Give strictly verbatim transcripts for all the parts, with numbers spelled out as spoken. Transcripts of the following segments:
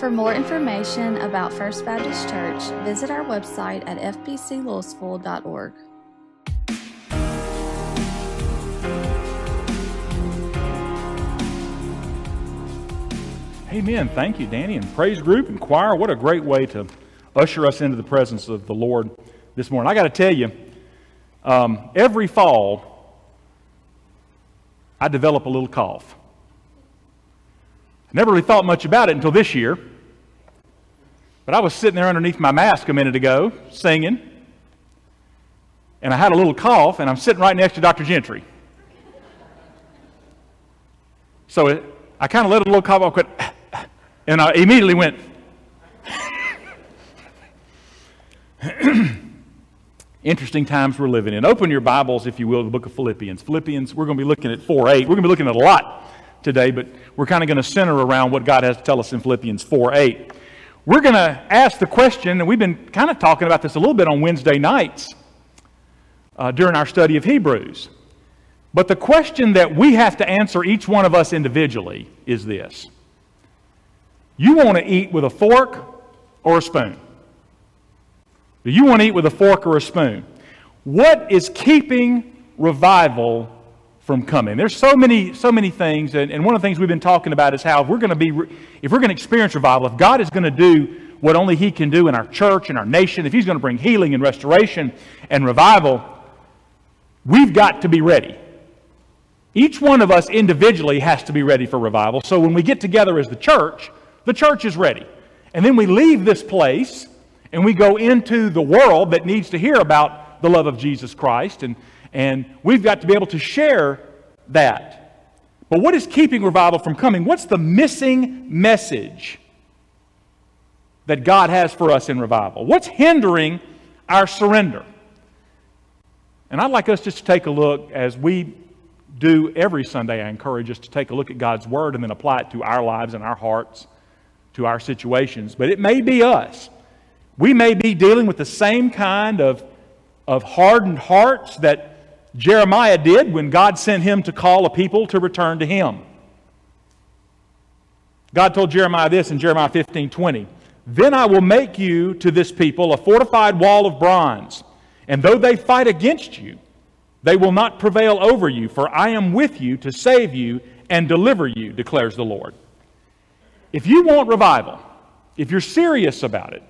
For more information about First Baptist Church, visit our website at f p c lille school dot org. Amen. Thank you, Danny, and praise group and choir. What a great way to usher us into the presence of the Lord this morning. I got to tell you, um, every fall, I develop a little cough. I never really thought much about it until this year, but I was sitting there underneath my mask a minute ago singing, and I had a little cough, and I'm sitting right next to Doctor Gentry. So it, I kind of let a little cough off, and I immediately went. Interesting times we're living in. Open your Bibles, if you will, to the book of Philippians. Philippians, we're going to be looking at four eight. We're going to be looking at a lot today, but we're kind of going to center around what God has to tell us in Philippians four eight. We're going to ask the question, and we've been kind of talking about this a little bit on Wednesday nights uh, during our study of Hebrews. But the question that we have to answer, each one of us individually, is this. You want to eat with a fork or a spoon? Do you want to eat with a fork or a spoon? What is keeping revival from coming? There's so many, so many things, and, and one of the things we've been talking about is how if we're going to be, if we're going to experience revival, if God is going to do what only He can do in our church and our nation, if He's going to bring healing and restoration and revival, we've got to be ready. Each one of us individually has to be ready for revival. So when we get together as the church, the church is ready. And then we leave this place and we go into the world that needs to hear about the love of Jesus Christ. And, and we've got to be able to share that. But what is keeping revival from coming? What's the missing message that God has for us in revival? What's hindering our surrender? And I'd like us just to take a look, as we do every Sunday, I encourage us to take a look at God's Word and then apply it to our lives and our hearts, to our situations. But it may be us. We may be dealing with the same kind of, of hardened hearts that Jeremiah did when God sent him to call a people to return to Him. God told Jeremiah this in Jeremiah fifteen twenty. Then I will make you to this people a fortified wall of bronze, and though they fight against you, they will not prevail over you, for I am with you to save you and deliver you, declares the Lord. If you want revival, if you're serious about it,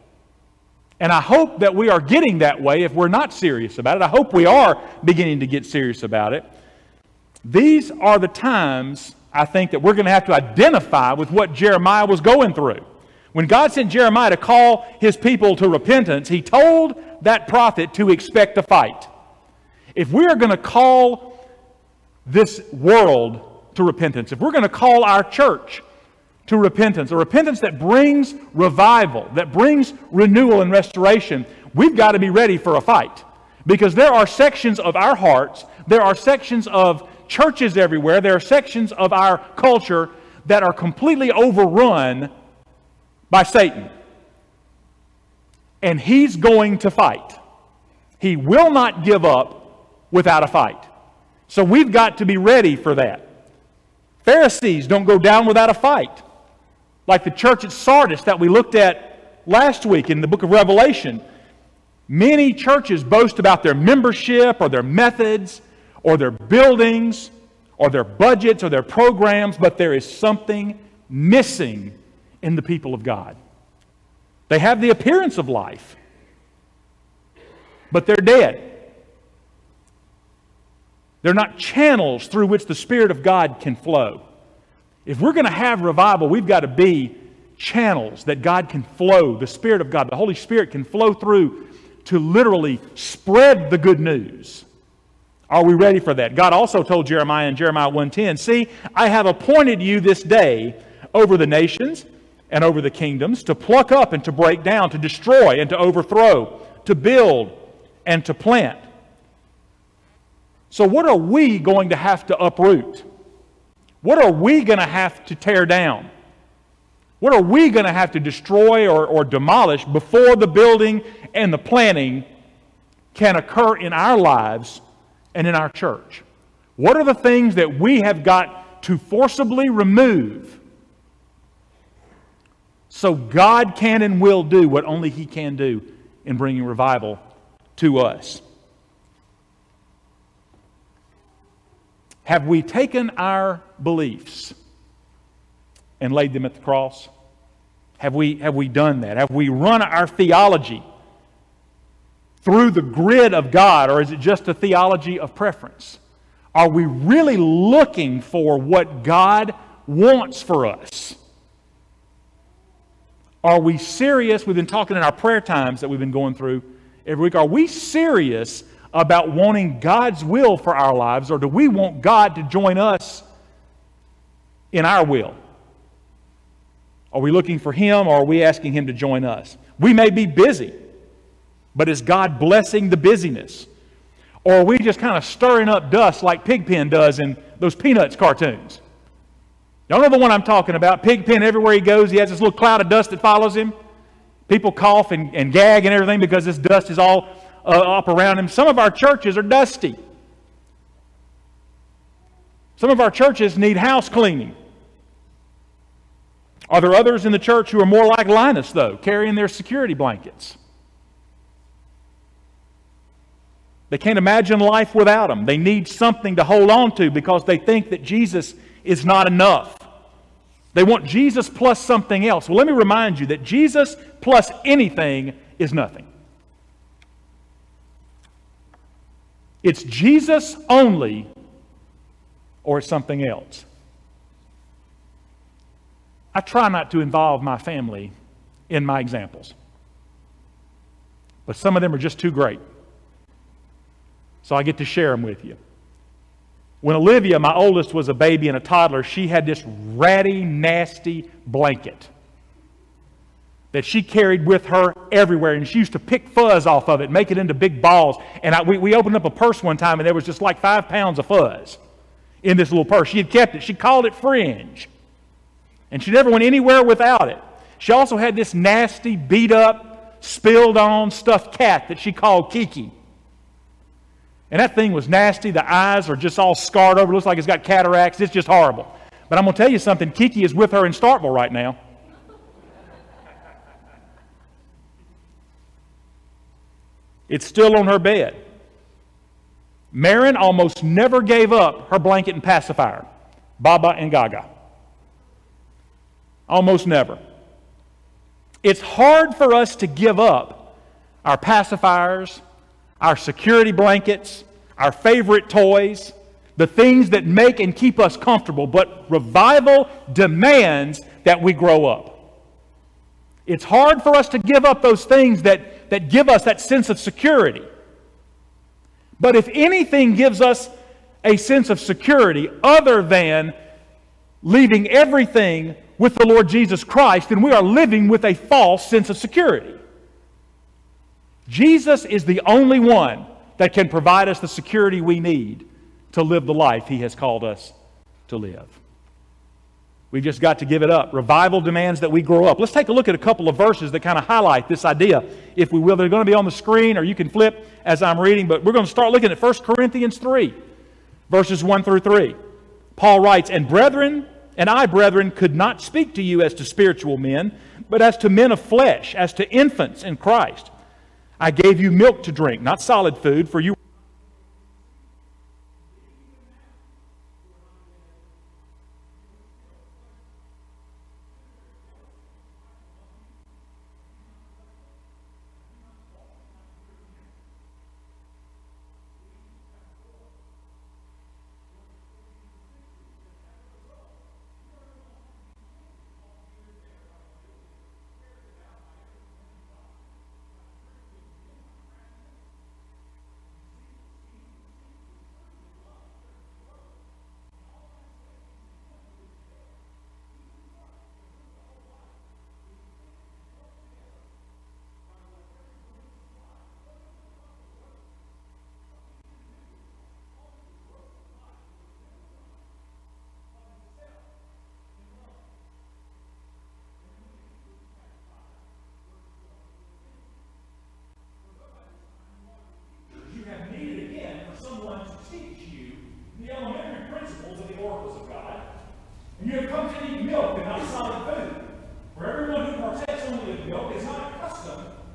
and I hope that we are getting that way if we're not serious about it, I hope we are beginning to get serious about it, these are the times, I think, that we're going to have to identify with what Jeremiah was going through. When God sent Jeremiah to call His people to repentance, He told that prophet to expect a fight. If we are going to call this world to repentance, if we're going to call our church to repentance, a repentance that brings revival, that brings renewal and restoration, we've got to be ready for a fight. Because there are sections of our hearts, there are sections of churches everywhere, there are sections of our culture that are completely overrun by Satan. And he's going to fight. He will not give up without a fight. So we've got to be ready for that. Pharisees don't go down without a fight. Like the church at Sardis that we looked at last week in the book of Revelation, many churches boast about their membership or their methods or their buildings or their budgets or their programs, but there is something missing in the people of God. They have the appearance of life, but they're dead. They're not channels through which the Spirit of God can flow. If we're going to have revival, we've got to be channels that God can flow, the Spirit of God, the Holy Spirit can flow through to literally spread the good news. Are we ready for that? God also told Jeremiah in Jeremiah one ten, see, I have appointed you this day over the nations and over the kingdoms to pluck up and to break down, to destroy and to overthrow, to build and to plant. So what are we going to have to uproot? What are we going to have to tear down? What are we going to have to destroy or, or demolish before the building and the planning can occur in our lives and in our church? What are the things that we have got to forcibly remove So God can and will do what only He can do in bringing revival to us. Have we taken our beliefs and laid them at the cross? Have we, have we done that? Have we run our theology through the grid of God, or is it just a theology of preference? Are we really looking for what God wants for us? Are we serious? We've been talking in our prayer times that we've been going through every week. Are we serious about wanting God's will for our lives, or do we want God to join us in our will? Are we looking for Him, or are we asking Him to join us? We may be busy, but is God blessing the busyness? Or are we just kind of stirring up dust like Pigpen does in those Peanuts cartoons? Y'all know the one I'm talking about. Pigpen, everywhere he goes, he has this little cloud of dust that follows him. People cough and, and gag and everything because this dust is all uh, up around him. Some of our churches are dusty. Some of our churches need house cleaning. Are there others in the church who are more like Linus, though, carrying their security blankets? They can't imagine life without them. They need something to hold on to because they think that Jesus is not enough. They want Jesus plus something else. Well, let me remind you that Jesus plus anything is nothing. It's Jesus only or something else. I try not to involve my family in my examples, but some of them are just too great. So I get to share them with you. When Olivia, my oldest, was a baby and a toddler, she had this ratty, nasty blanket that she carried with her everywhere. And she used to pick fuzz off of it, make it into big balls. And I, we, we opened up a purse one time, and there was just like five pounds of fuzz in this little purse. She had kept it. She called it Fringe. And she never went anywhere without it. She also had this nasty, beat-up, spilled-on stuffed cat that she called Kiki. And that thing was nasty. The eyes are just all scarred over. It looks like it's got cataracts. It's just horrible. But I'm going to tell you something. Kiki is with her in Starkville right now. It's still on her bed. Marin almost never gave up her blanket and pacifier, Baba and Gaga. Almost never. It's hard for us to give up our pacifiers, our security blankets, our favorite toys, the things that make and keep us comfortable. But revival demands that we grow up. It's hard for us to give up those things that, that give us that sense of security. But if anything gives us a sense of security other than leaving everything with the Lord Jesus Christ, then we are living with a false sense of security. Jesus is the only one that can provide us the security we need to live the life He has called us to live. We've just got to give it up. Revival demands that we grow up. Let's take a look at a couple of verses that kind of highlight this idea, if we will. They're going to be on the screen, or you can flip as I'm reading, but we're going to start looking at First Corinthians three, verses one through three. Paul writes, "And brethren, and I, brethren, could not speak to you as to spiritual men, but as to men of flesh, as to infants in Christ. I gave you milk to drink, not solid food, for you..."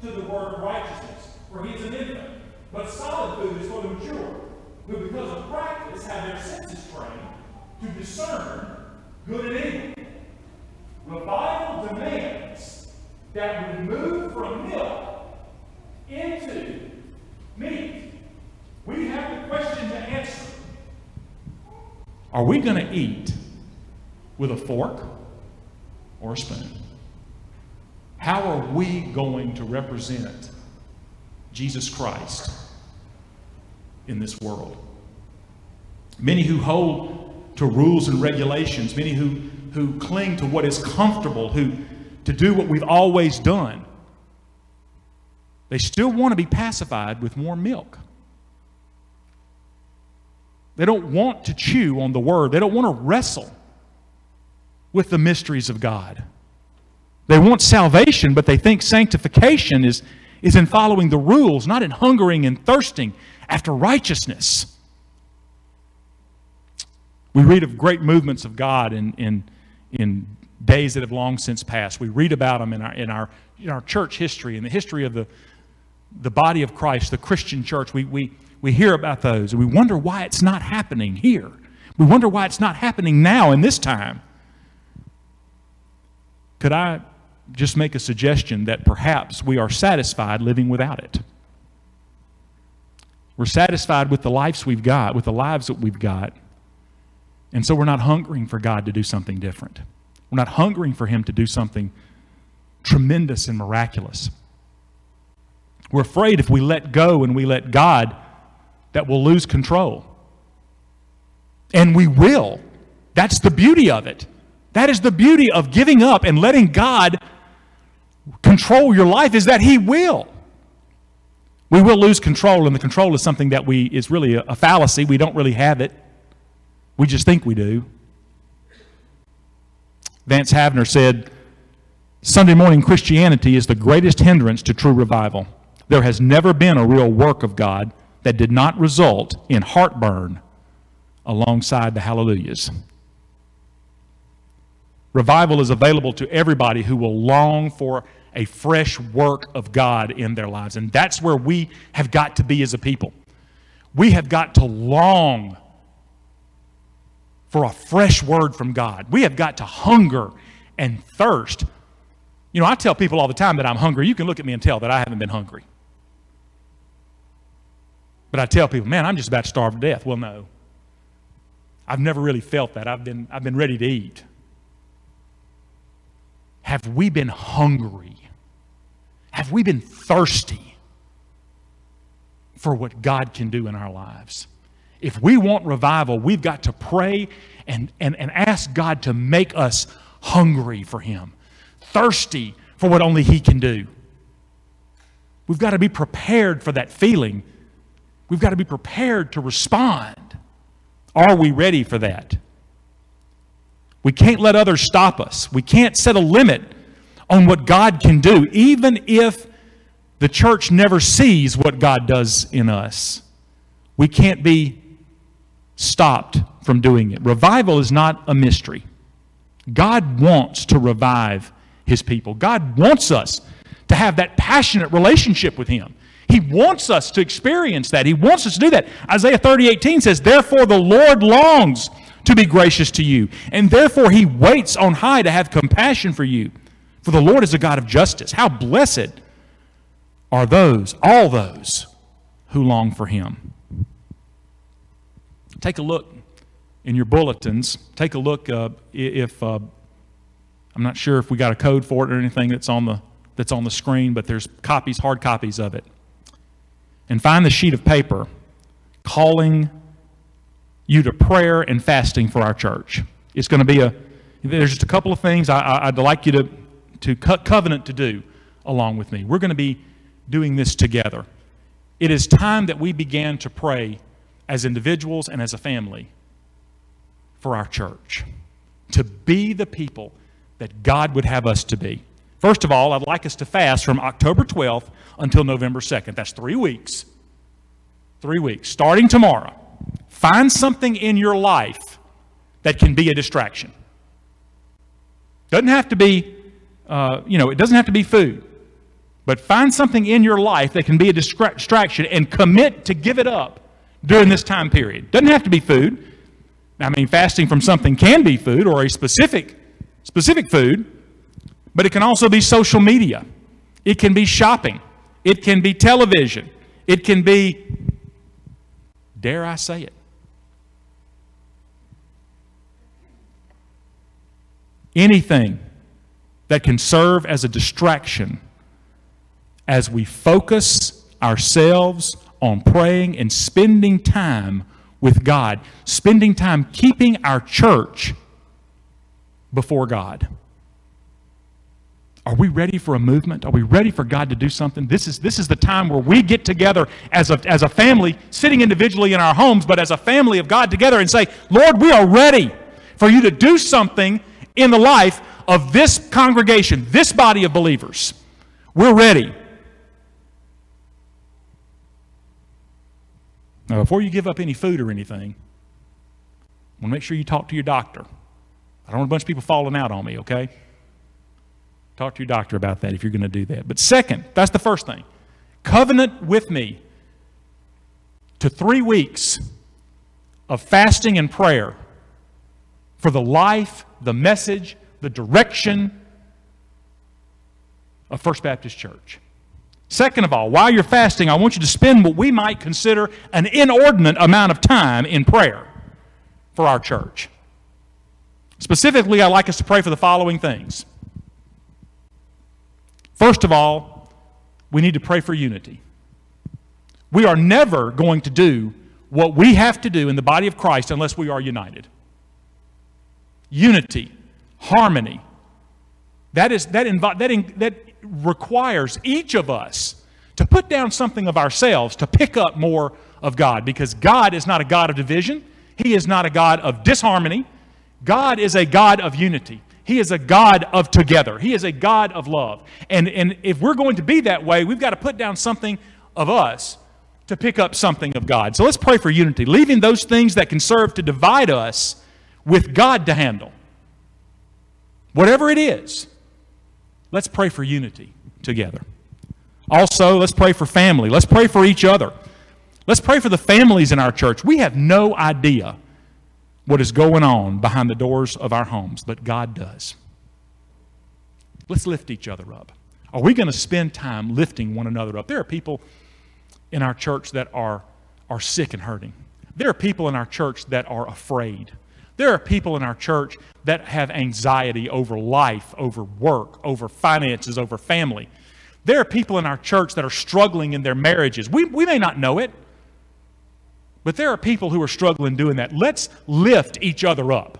to the word righteousness, for he is an infant. But solid food is for the mature, who because of practice have their senses trained to discern good and evil. Revival demands that we move from milk into meat. We have the question to answer. Are we going to eat with a fork or a spoon? How are we going to represent Jesus Christ in this world? Many who hold to rules and regulations, many who, who cling to what is comfortable, who to do what we've always done, they still want to be pacified with more milk. They don't want to chew on the word. They don't want to wrestle with the mysteries of God. They want salvation, but they think sanctification is, is in following the rules, not in hungering and thirsting after righteousness. We read of great movements of God in, in, in days that have long since passed. We read about them in our, in our, in our church history, in the history of the, the body of Christ, the Christian church. We, we, we hear about those, and we wonder why it's not happening here. We wonder why it's not happening now in this time. Could I just make a suggestion that perhaps we are satisfied living without it? We're satisfied with the lives we've got, with the lives that we've got, and so we're not hungering for God to do something different. We're not hungering for Him to do something tremendous and miraculous. We're afraid if we let go and we let God, that we'll lose control. And we will. That's the beauty of it. That is the beauty of giving up and letting God control your life, is that He will. We will lose control, and the control is something that we is really a, a fallacy. We don't really have it. We just think we do. Vance Havner said, "Sunday morning Christianity is the greatest hindrance to true revival. There has never been a real work of God that did not result in heartburn alongside the hallelujahs." Revival is available to everybody who will long for a fresh work of God in their lives. And that's where we have got to be as a people. We have got to long for a fresh word from God. We have got to hunger and thirst. You know, I tell people all the time that I'm hungry. You can look at me and tell that I haven't been hungry. But I tell people, man, I'm just about to starve to death. Well, no. I've never really felt that. I've been, I've been ready to eat. Have we been hungry? Have we been thirsty for what God can do in our lives? If we want revival, we've got to pray and, and, and ask God to make us hungry for Him, thirsty for what only He can do. We've got to be prepared for that feeling. We've got to be prepared to respond. Are we ready for that? We can't let others stop us. We can't set a limit on what God can do, even if the church never sees what God does in us. We can't be stopped from doing it. Revival is not a mystery. God wants to revive His people. God wants us to have that passionate relationship with Him. He wants us to experience that. He wants us to do that. Isaiah thirty eighteen says, "Therefore the Lord longs to be gracious to you, and therefore He waits on high to have compassion for you. For the Lord is a God of justice. How blessed are those, all those, who long for Him." Take a look in your bulletins. Take a look uh, if, uh, I'm not sure if we got a code for it or anything that's on the that's on the screen, but there's copies, hard copies of it. And find the sheet of paper calling you to prayer and fasting for our church. It's going to be a, there's just a couple of things I, I, I'd like you to, to co- covenant to do along with me. We're going to be doing this together. It is time that we began to pray as individuals and as a family for our church, to be the people that God would have us to be. First of all, I'd like us to fast from October twelfth until November second. That's three weeks. Three weeks, starting tomorrow. Find something in your life that can be a distraction. Doesn't have to be, uh, you know, it doesn't have to be food. But find something in your life that can be a distraction and commit to give it up during this time period. Doesn't have to be food. I mean, fasting from something can be food or a specific, specific food, but it can also be social media. It can be shopping. It can be television. It can be, dare I say it, anything that can serve as a distraction as we focus ourselves on praying and spending time with God, spending time keeping our church before God. Are we ready for a movement? Are we ready for God to do something? This is, this is the time where we get together as a, as a family, sitting individually in our homes, but as a family of God together and say, Lord, we are ready for you to do something in the life of this congregation, this body of believers. We're ready. Now, before you give up any food or anything, I want to make sure you talk to your doctor. I don't want a bunch of people falling out on me, okay? Talk to your doctor about that if you're going to do that. But second, that's the first thing. Covenant with me to three weeks of fasting and prayer for the life, the message, the direction of First Baptist Church. Second of all, while you're fasting, I want you to spend what we might consider an inordinate amount of time in prayer for our church. Specifically, I'd like us to pray for the following things. First of all, we need to pray for unity. We are never going to do what we have to do in the body of Christ unless we are united. Unity, harmony, that is that invo- that in- that requires each of us to put down something of ourselves to pick up more of God, because God is not a God of division. He is not a God of disharmony. God is a God of unity. He is a God of together. He is a God of love. And, and if we're going to be that way, we've got to put down something of us to pick up something of God. So let's pray for unity, leaving those things that can serve to divide us with God to handle. Whatever it is, let's pray for unity together. Also, let's pray for family. Let's pray for each other. Let's pray for the families in our church. We have no idea what is going on behind the doors of our homes, but God does. Let's lift each other up. Are we going to spend time lifting one another up? There are people in our church that are, are sick and hurting. There are people in our church that are afraid. There are people in our church that have anxiety over life, over work, over finances, over family. There are people in our church that are struggling in their marriages. We, we may not know it, but there are people who are struggling doing that. Let's lift each other up.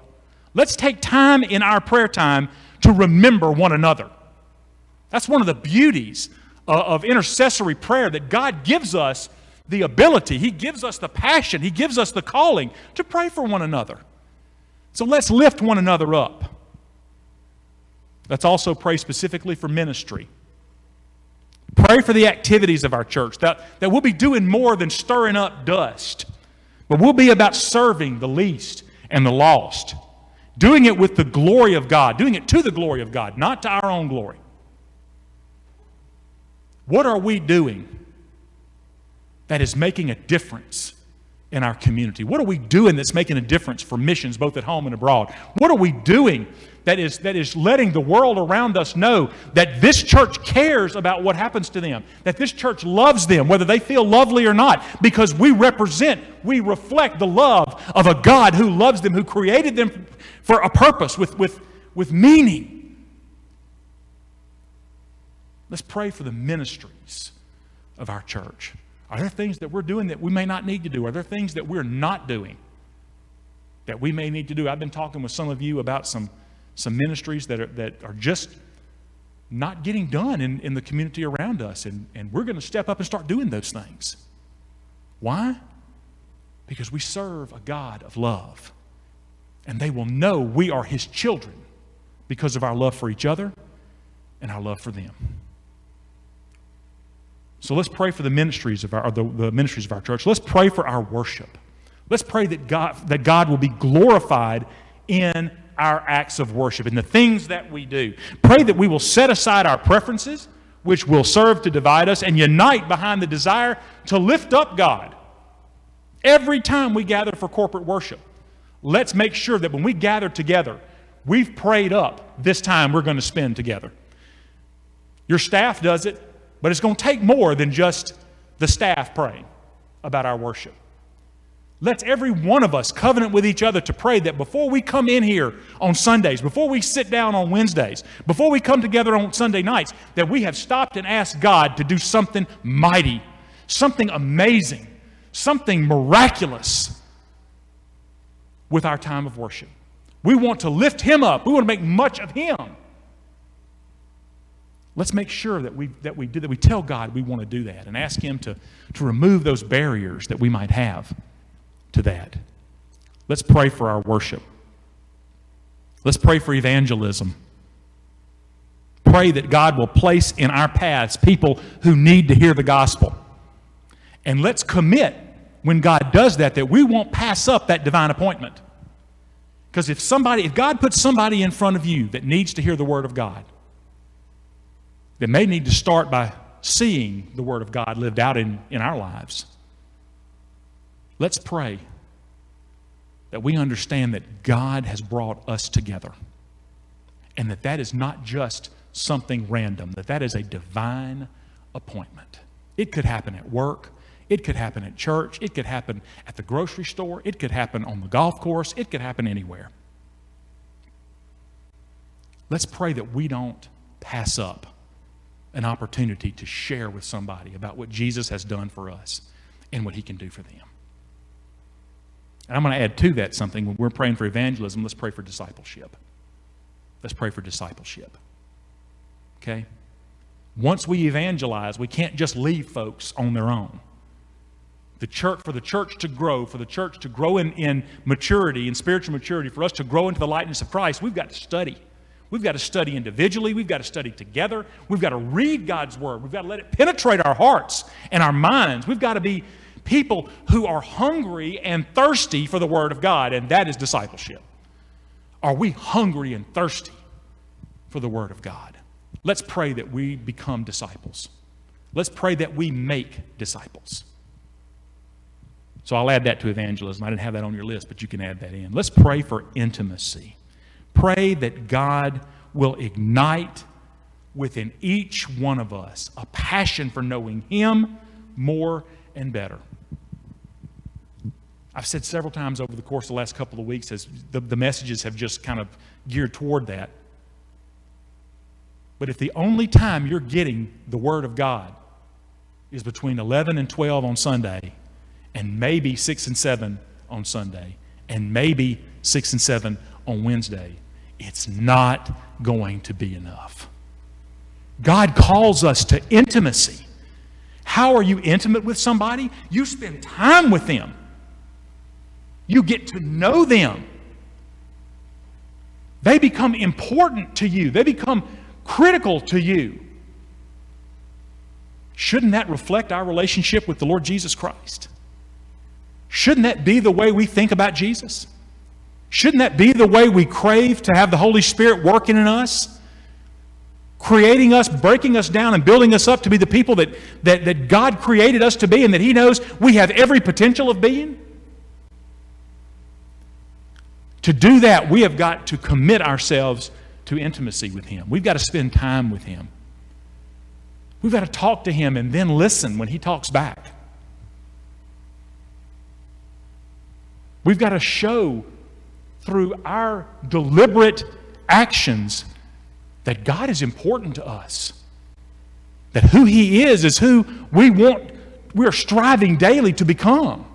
Let's take time in our prayer time to remember one another. That's one of the beauties of intercessory prayer, that God gives us the ability. He gives us the passion. He gives us the calling to pray for one another. So let's lift one another up. Let's also pray specifically for ministry. Pray for the activities of our church, that, that we'll be doing more than stirring up dust. But we'll be about serving the least and the lost. Doing it with the glory of God. Doing it to the glory of God, not to our own glory. What are we doing that is making a difference in our community? What are we doing that's making a difference for missions both at home and abroad? What are we doing that is, that is letting the world around us know that this church cares about what happens to them, that this church loves them, whether they feel lovely or not, because we represent, we reflect the love of a God who loves them, who created them for a purpose, with, with, with meaning. Let's pray for the ministries of our church. Are there things that we're doing that we may not need to do? Are there things that we're not doing that we may need to do? I've been talking with some of you about some, some ministries that are, that are just not getting done in, in the community around us. And, and we're going to step up and start doing those things. Why? Because we serve a God of love. And they will know we are His children because of our love for each other and our love for them. So let's pray for the ministries of our the, the ministries of our church. Let's pray for our worship. Let's pray that God that God will be glorified in our acts of worship and the things that we do. Pray that we will set aside our preferences. which will serve to divide us, and unite behind the desire to lift up God. Every time we gather for corporate worship, let's make sure that when we gather together, we've prayed up this time we're going to spend together. Your staff does it, but it's going to take more than just the staff praying about our worship. Let's every one of us covenant with each other to pray that before we come in here on Sundays, before we sit down on Wednesdays, before we come together on Sunday nights, that we have stopped and asked God to do something mighty, something amazing, something miraculous with our time of worship. We want to lift Him up. We want to make much of Him. Let's make sure that we, that we do that. We tell God we want to do that and ask Him to, to remove those barriers that we might have to that. Let's pray for our worship. Let's pray for evangelism. Pray that God will place in our paths people who need to hear the gospel. And let's commit when God does that, that we won't pass up that divine appointment. Because if somebody, if God puts somebody in front of you that needs to hear the Word of God, they may need to start by seeing the Word of God lived out in, in our lives. Let's pray that we understand that God has brought us together and that that is not just something random, that that is a divine appointment. It could happen at work. It could happen at church. It could happen at the grocery store. It could happen on the golf course. It could happen anywhere. Let's pray that we don't pass up an opportunity to share with somebody about what Jesus has done for us and what He can do for them. And I'm going to add to that something. When we're praying for evangelism, let's pray for discipleship. Let's pray for discipleship. Okay? Once we evangelize, we can't just leave folks on their own. The church, for the church to grow, for the church to grow in, in maturity, in spiritual maturity, for us to grow into the likeness of Christ, we've got to study. We've got to study individually. We've got to study together. We've got to read God's Word. We've got to let it penetrate our hearts and our minds. We've got to be people who are hungry and thirsty for the Word of God, and that is discipleship. Are we hungry and thirsty for the Word of God? Let's pray that we become disciples. Let's pray that we make disciples. So I'll add that to evangelism. I didn't have that on your list, but you can add that in. Let's pray for intimacy. Pray that God will ignite within each one of us a passion for knowing Him more and better. I've said several times over the course of the last couple of weeks, as the, the messages have just kind of geared toward that. But if the only time you're getting the Word of God is between eleven and twelve on Sunday, and maybe six and seven on Sunday, and maybe six and seven on Wednesday, it's not going to be enough. God calls us to intimacy. How are you intimate with somebody? You spend time with them. You get to know them. They become important to you. They become critical to you. Shouldn't that reflect our relationship with the Lord Jesus Christ? Shouldn't that be the way we think about Jesus? Shouldn't that be the way we crave to have the Holy Spirit working in us, creating us, breaking us down, and building us up to be the people that, that, that God created us to be and that He knows we have every potential of being? To do that, we have got to commit ourselves to intimacy with Him. We've got to spend time with Him. We've got to talk to Him and then listen when He talks back. We've got to show through our deliberate actions that God is important to us, that who He is is who we want, we're striving daily to become,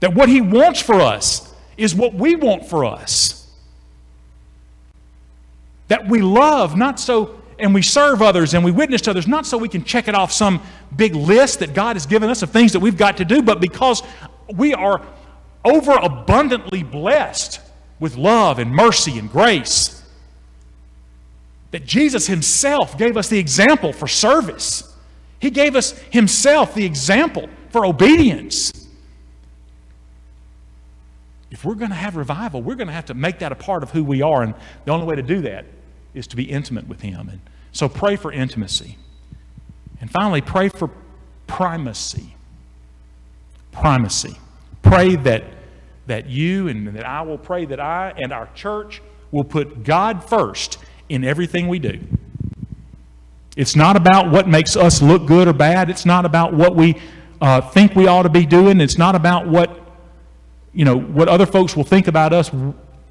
that what He wants for us is what we want for us, that we love not so, and we serve others and we witness to others, not so we can check it off some big list that God has given us of things that we've got to do, but because we are overabundantly blessed with love and mercy and grace. That Jesus Himself gave us the example for service. He gave us Himself the example for obedience. If we're going to have revival, we're going to have to make that a part of who we are, and the only way to do that is to be intimate with Him and So pray for intimacy. And finally, pray for primacy. Primacy. Pray that, that you and that I will pray that I and our church will put God first in everything we do. It's not about what makes us look good or bad. It's not about what we uh, think we ought to be doing. It's not about what, you know, what other folks will think about us.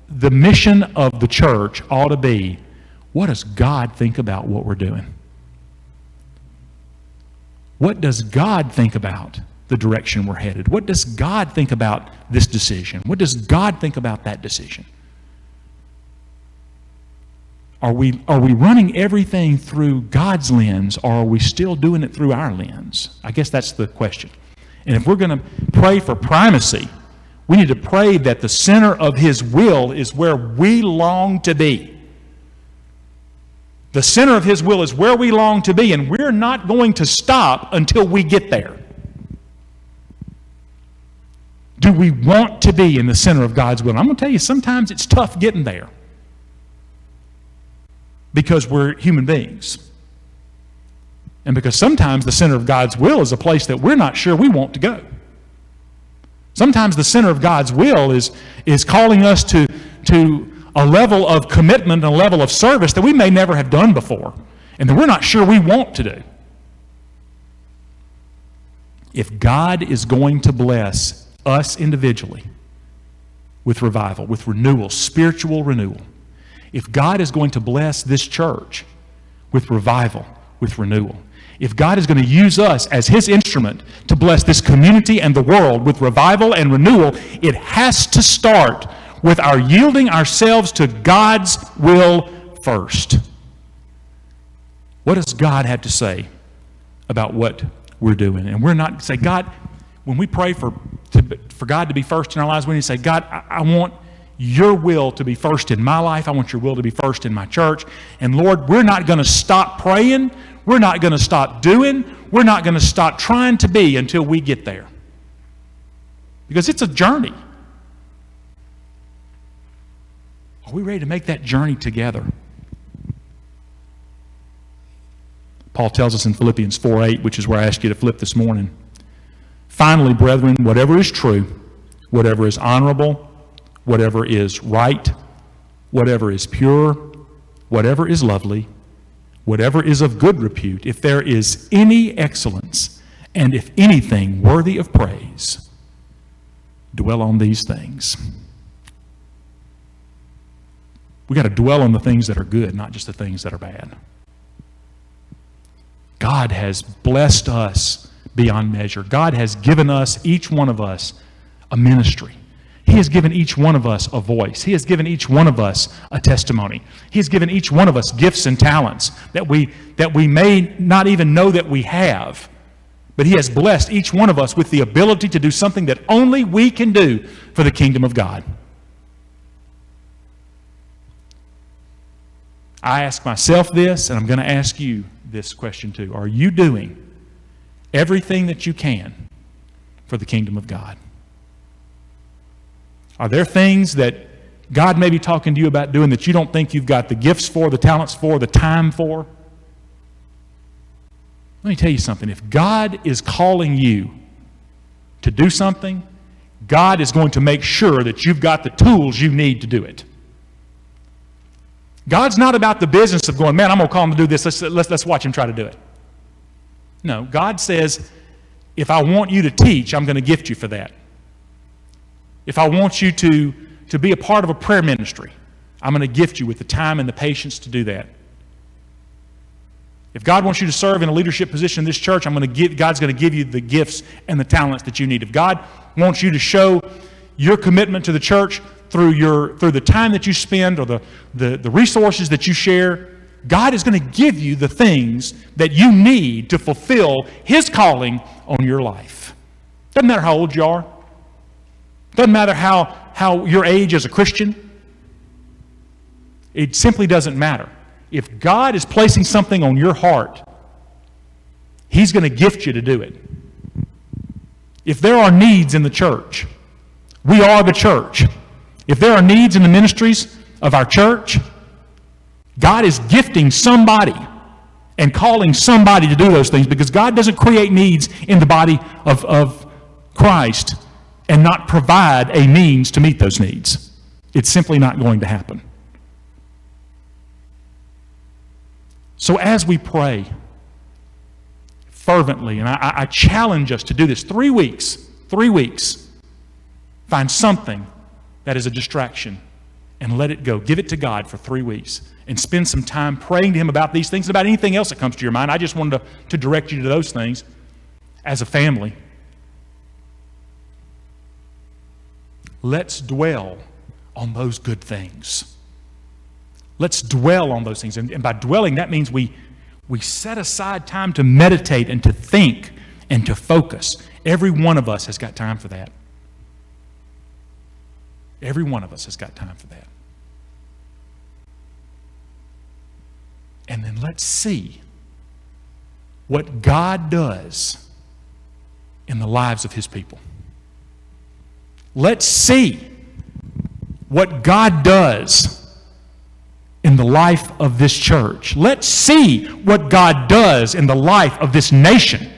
The mission of the church ought to be, what does God think about what we're doing? What does God think about the direction we're headed? What does God think about this decision? What does God think about that decision? Are we, are we running everything through God's lens, or are we still doing it through our lens? I guess that's the question. And if we're going to pray for primacy, we need to pray that the center of His will is where we long to be. The center of His will is where we long to be, and we're not going to stop until we get there. Do we want to be in the center of God's will? And I'm going to tell you, sometimes it's tough getting there because we're human beings. And because sometimes the center of God's will is a place that we're not sure we want to go. Sometimes the center of God's will is, is calling us to, to a level of commitment and a level of service that we may never have done before and that we're not sure we want to do. If God is going to bless us individually with revival, with renewal, spiritual renewal, if God is going to bless this church with revival, with renewal, if God is going to use us as His instrument to bless this community and the world with revival and renewal, it has to start with our yielding ourselves to God's will first. What does God have to say about what we're doing? And we're not say, God, when we pray for, to, for God to be first in our lives, we need to say, God, I, I want Your will to be first in my life. I want Your will to be first in my church. And Lord, we're not going to stop praying. We're not going to stop doing. We're not going to stop trying to be until we get there. Because it's a journey. Are we ready to make that journey together? Paul tells us in Philippians four eight, which is where I asked you to flip this morning. Finally, brethren, whatever is true, whatever is honorable, whatever is right, whatever is pure, whatever is lovely, whatever is of good repute, if there is any excellence, and if anything worthy of praise, dwell on these things. We got to dwell on the things that are good, not just the things that are bad. God has blessed us beyond measure. God has given us, each one of us, a ministry. He has given each one of us a voice. He has given each one of us a testimony. He has given each one of us gifts and talents that we, that we may not even know that we have. But He has blessed each one of us with the ability to do something that only we can do for the kingdom of God. I ask myself this, and I'm going to ask you this question too. Are you doing everything that you can for the kingdom of God? Are there things that God may be talking to you about doing that you don't think you've got the gifts for, the talents for, the time for? Let me tell you something. If God is calling you to do something, God is going to make sure that you've got the tools you need to do it. God's not about the business of going, man, I'm going to call him to do this. Let's, let's, let's watch him try to do it. No, God says, if I want you to teach, I'm going to gift you for that. If I want you to, to be a part of a prayer ministry, I'm going to gift you with the time and the patience to do that. If God wants you to serve in a leadership position in this church, I'm going to give, God's going to give you the gifts and the talents that you need. If God wants you to show your commitment to the church through your through the time that you spend or the, the, the resources that you share, God is going to give you the things that you need to fulfill His calling on your life. Doesn't matter how old you are. Doesn't matter how, how your age as a Christian. It simply doesn't matter. If God is placing something on your heart, He's going to gift you to do it. If there are needs in the church, we are the church. If there are needs in the ministries of our church, God is gifting somebody and calling somebody to do those things, because God doesn't create needs in the body of, of Christ and not provide a means to meet those needs. It's simply not going to happen. So as we pray fervently, and I, I challenge us to do this, three weeks, three weeks, find something that is a distraction and let it go. Give it to God for three weeks and spend some time praying to Him about these things, about anything else that comes to your mind. I just wanted to, to direct you to those things as a family. Let's dwell on those good things. Let's dwell on those things. And, and by dwelling, that means we, we set aside time to meditate and to think and to focus. Every one of us has got time for that. Every one of us has got time for that. And then let's see what God does in the lives of His people. Let's see what God does in the life of this church. Let's see what God does in the life of this nation.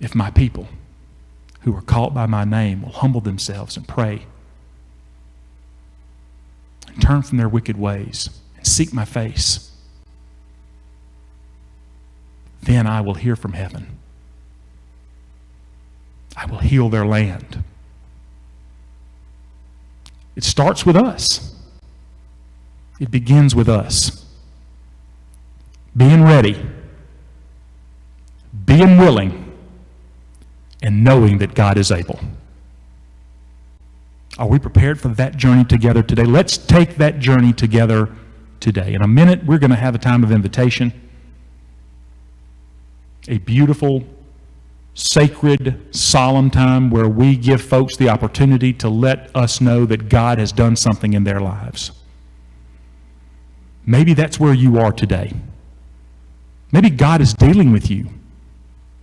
If my people who are called by my name will humble themselves and pray and turn from their wicked ways and seek my face, then I will hear from heaven. I will heal their land. It starts with us. It begins with us. Being ready, being willing, and knowing that God is able. Are we prepared for that journey together today? Let's take that journey together today. In a minute, we're going to have a time of invitation. A beautiful, sacred, solemn time where we give folks the opportunity to let us know that God has done something in their lives. Maybe that's where you are today. Maybe God is dealing with you.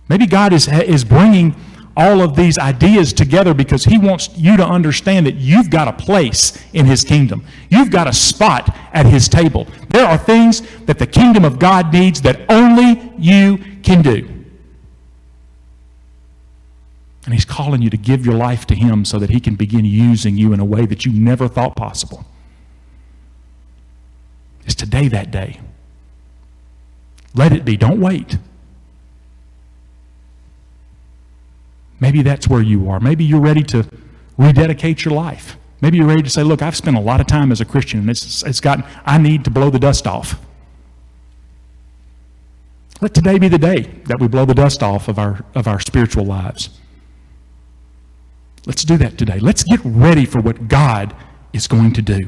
Maybe God is, is bringing all of these ideas together because He wants you to understand that you've got a place in His kingdom. You've got a spot at His table. There are things that the kingdom of God needs that only you can do. And He's calling you to give your life to Him so that He can begin using you in a way that you never thought possible. It's today that day. Let it be. Don't wait. Maybe that's where you are. Maybe you're ready to rededicate your life. Maybe you're ready to say, look, I've spent a lot of time as a Christian, and it's, it's gotten, I need to blow the dust off. Let today be the day that we blow the dust off of our, of our spiritual lives. Let's do that today. Let's get ready for what God is going to do.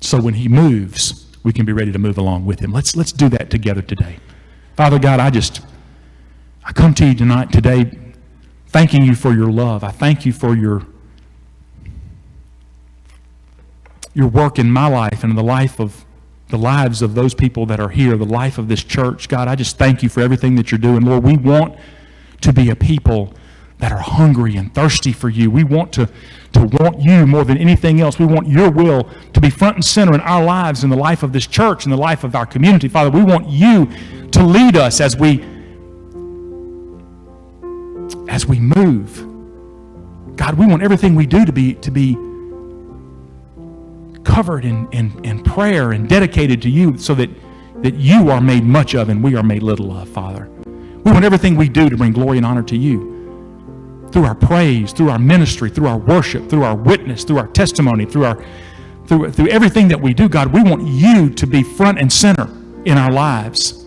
So when He moves, we can be ready to move along with Him. Let's, let's do that together today. Father God, I just, I come to you tonight, today, thanking you for your love. I thank you for your, your work in my life and in the life of the lives of those people that are here, the life of this church. God, I just thank you for everything that you're doing. Lord, we want to be a people that are hungry and thirsty for you. We want to, to want you more than anything else. We want your will to be front and center in our lives, in the life of this church, in the life of our community. Father, we want you to lead us as we, as we move. God, we want everything we do to be, to be covered in, in, in prayer and dedicated to you so that, that you are made much of and we are made little of, Father. We want everything we do to bring glory and honor to you. Through our praise, through our ministry, through our worship, through our witness, through our testimony, through our through through everything that we do, God, we want you to be front and center in our lives.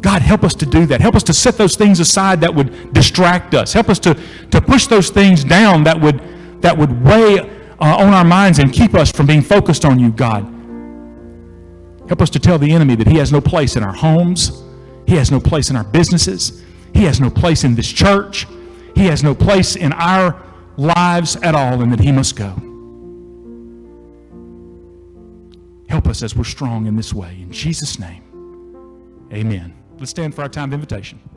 God, help us to do that. Help us to set those things aside that would distract us. Help us to, to push those things down that would, that would weigh uh, on our minds and keep us from being focused on you, God. Help us to tell the enemy that he has no place in our homes. He has no place in our businesses. He has no place in this church. He has no place in our lives at all, and that he must go. Help us as we're strong in this way. In Jesus' name, amen. Let's stand for our time of invitation.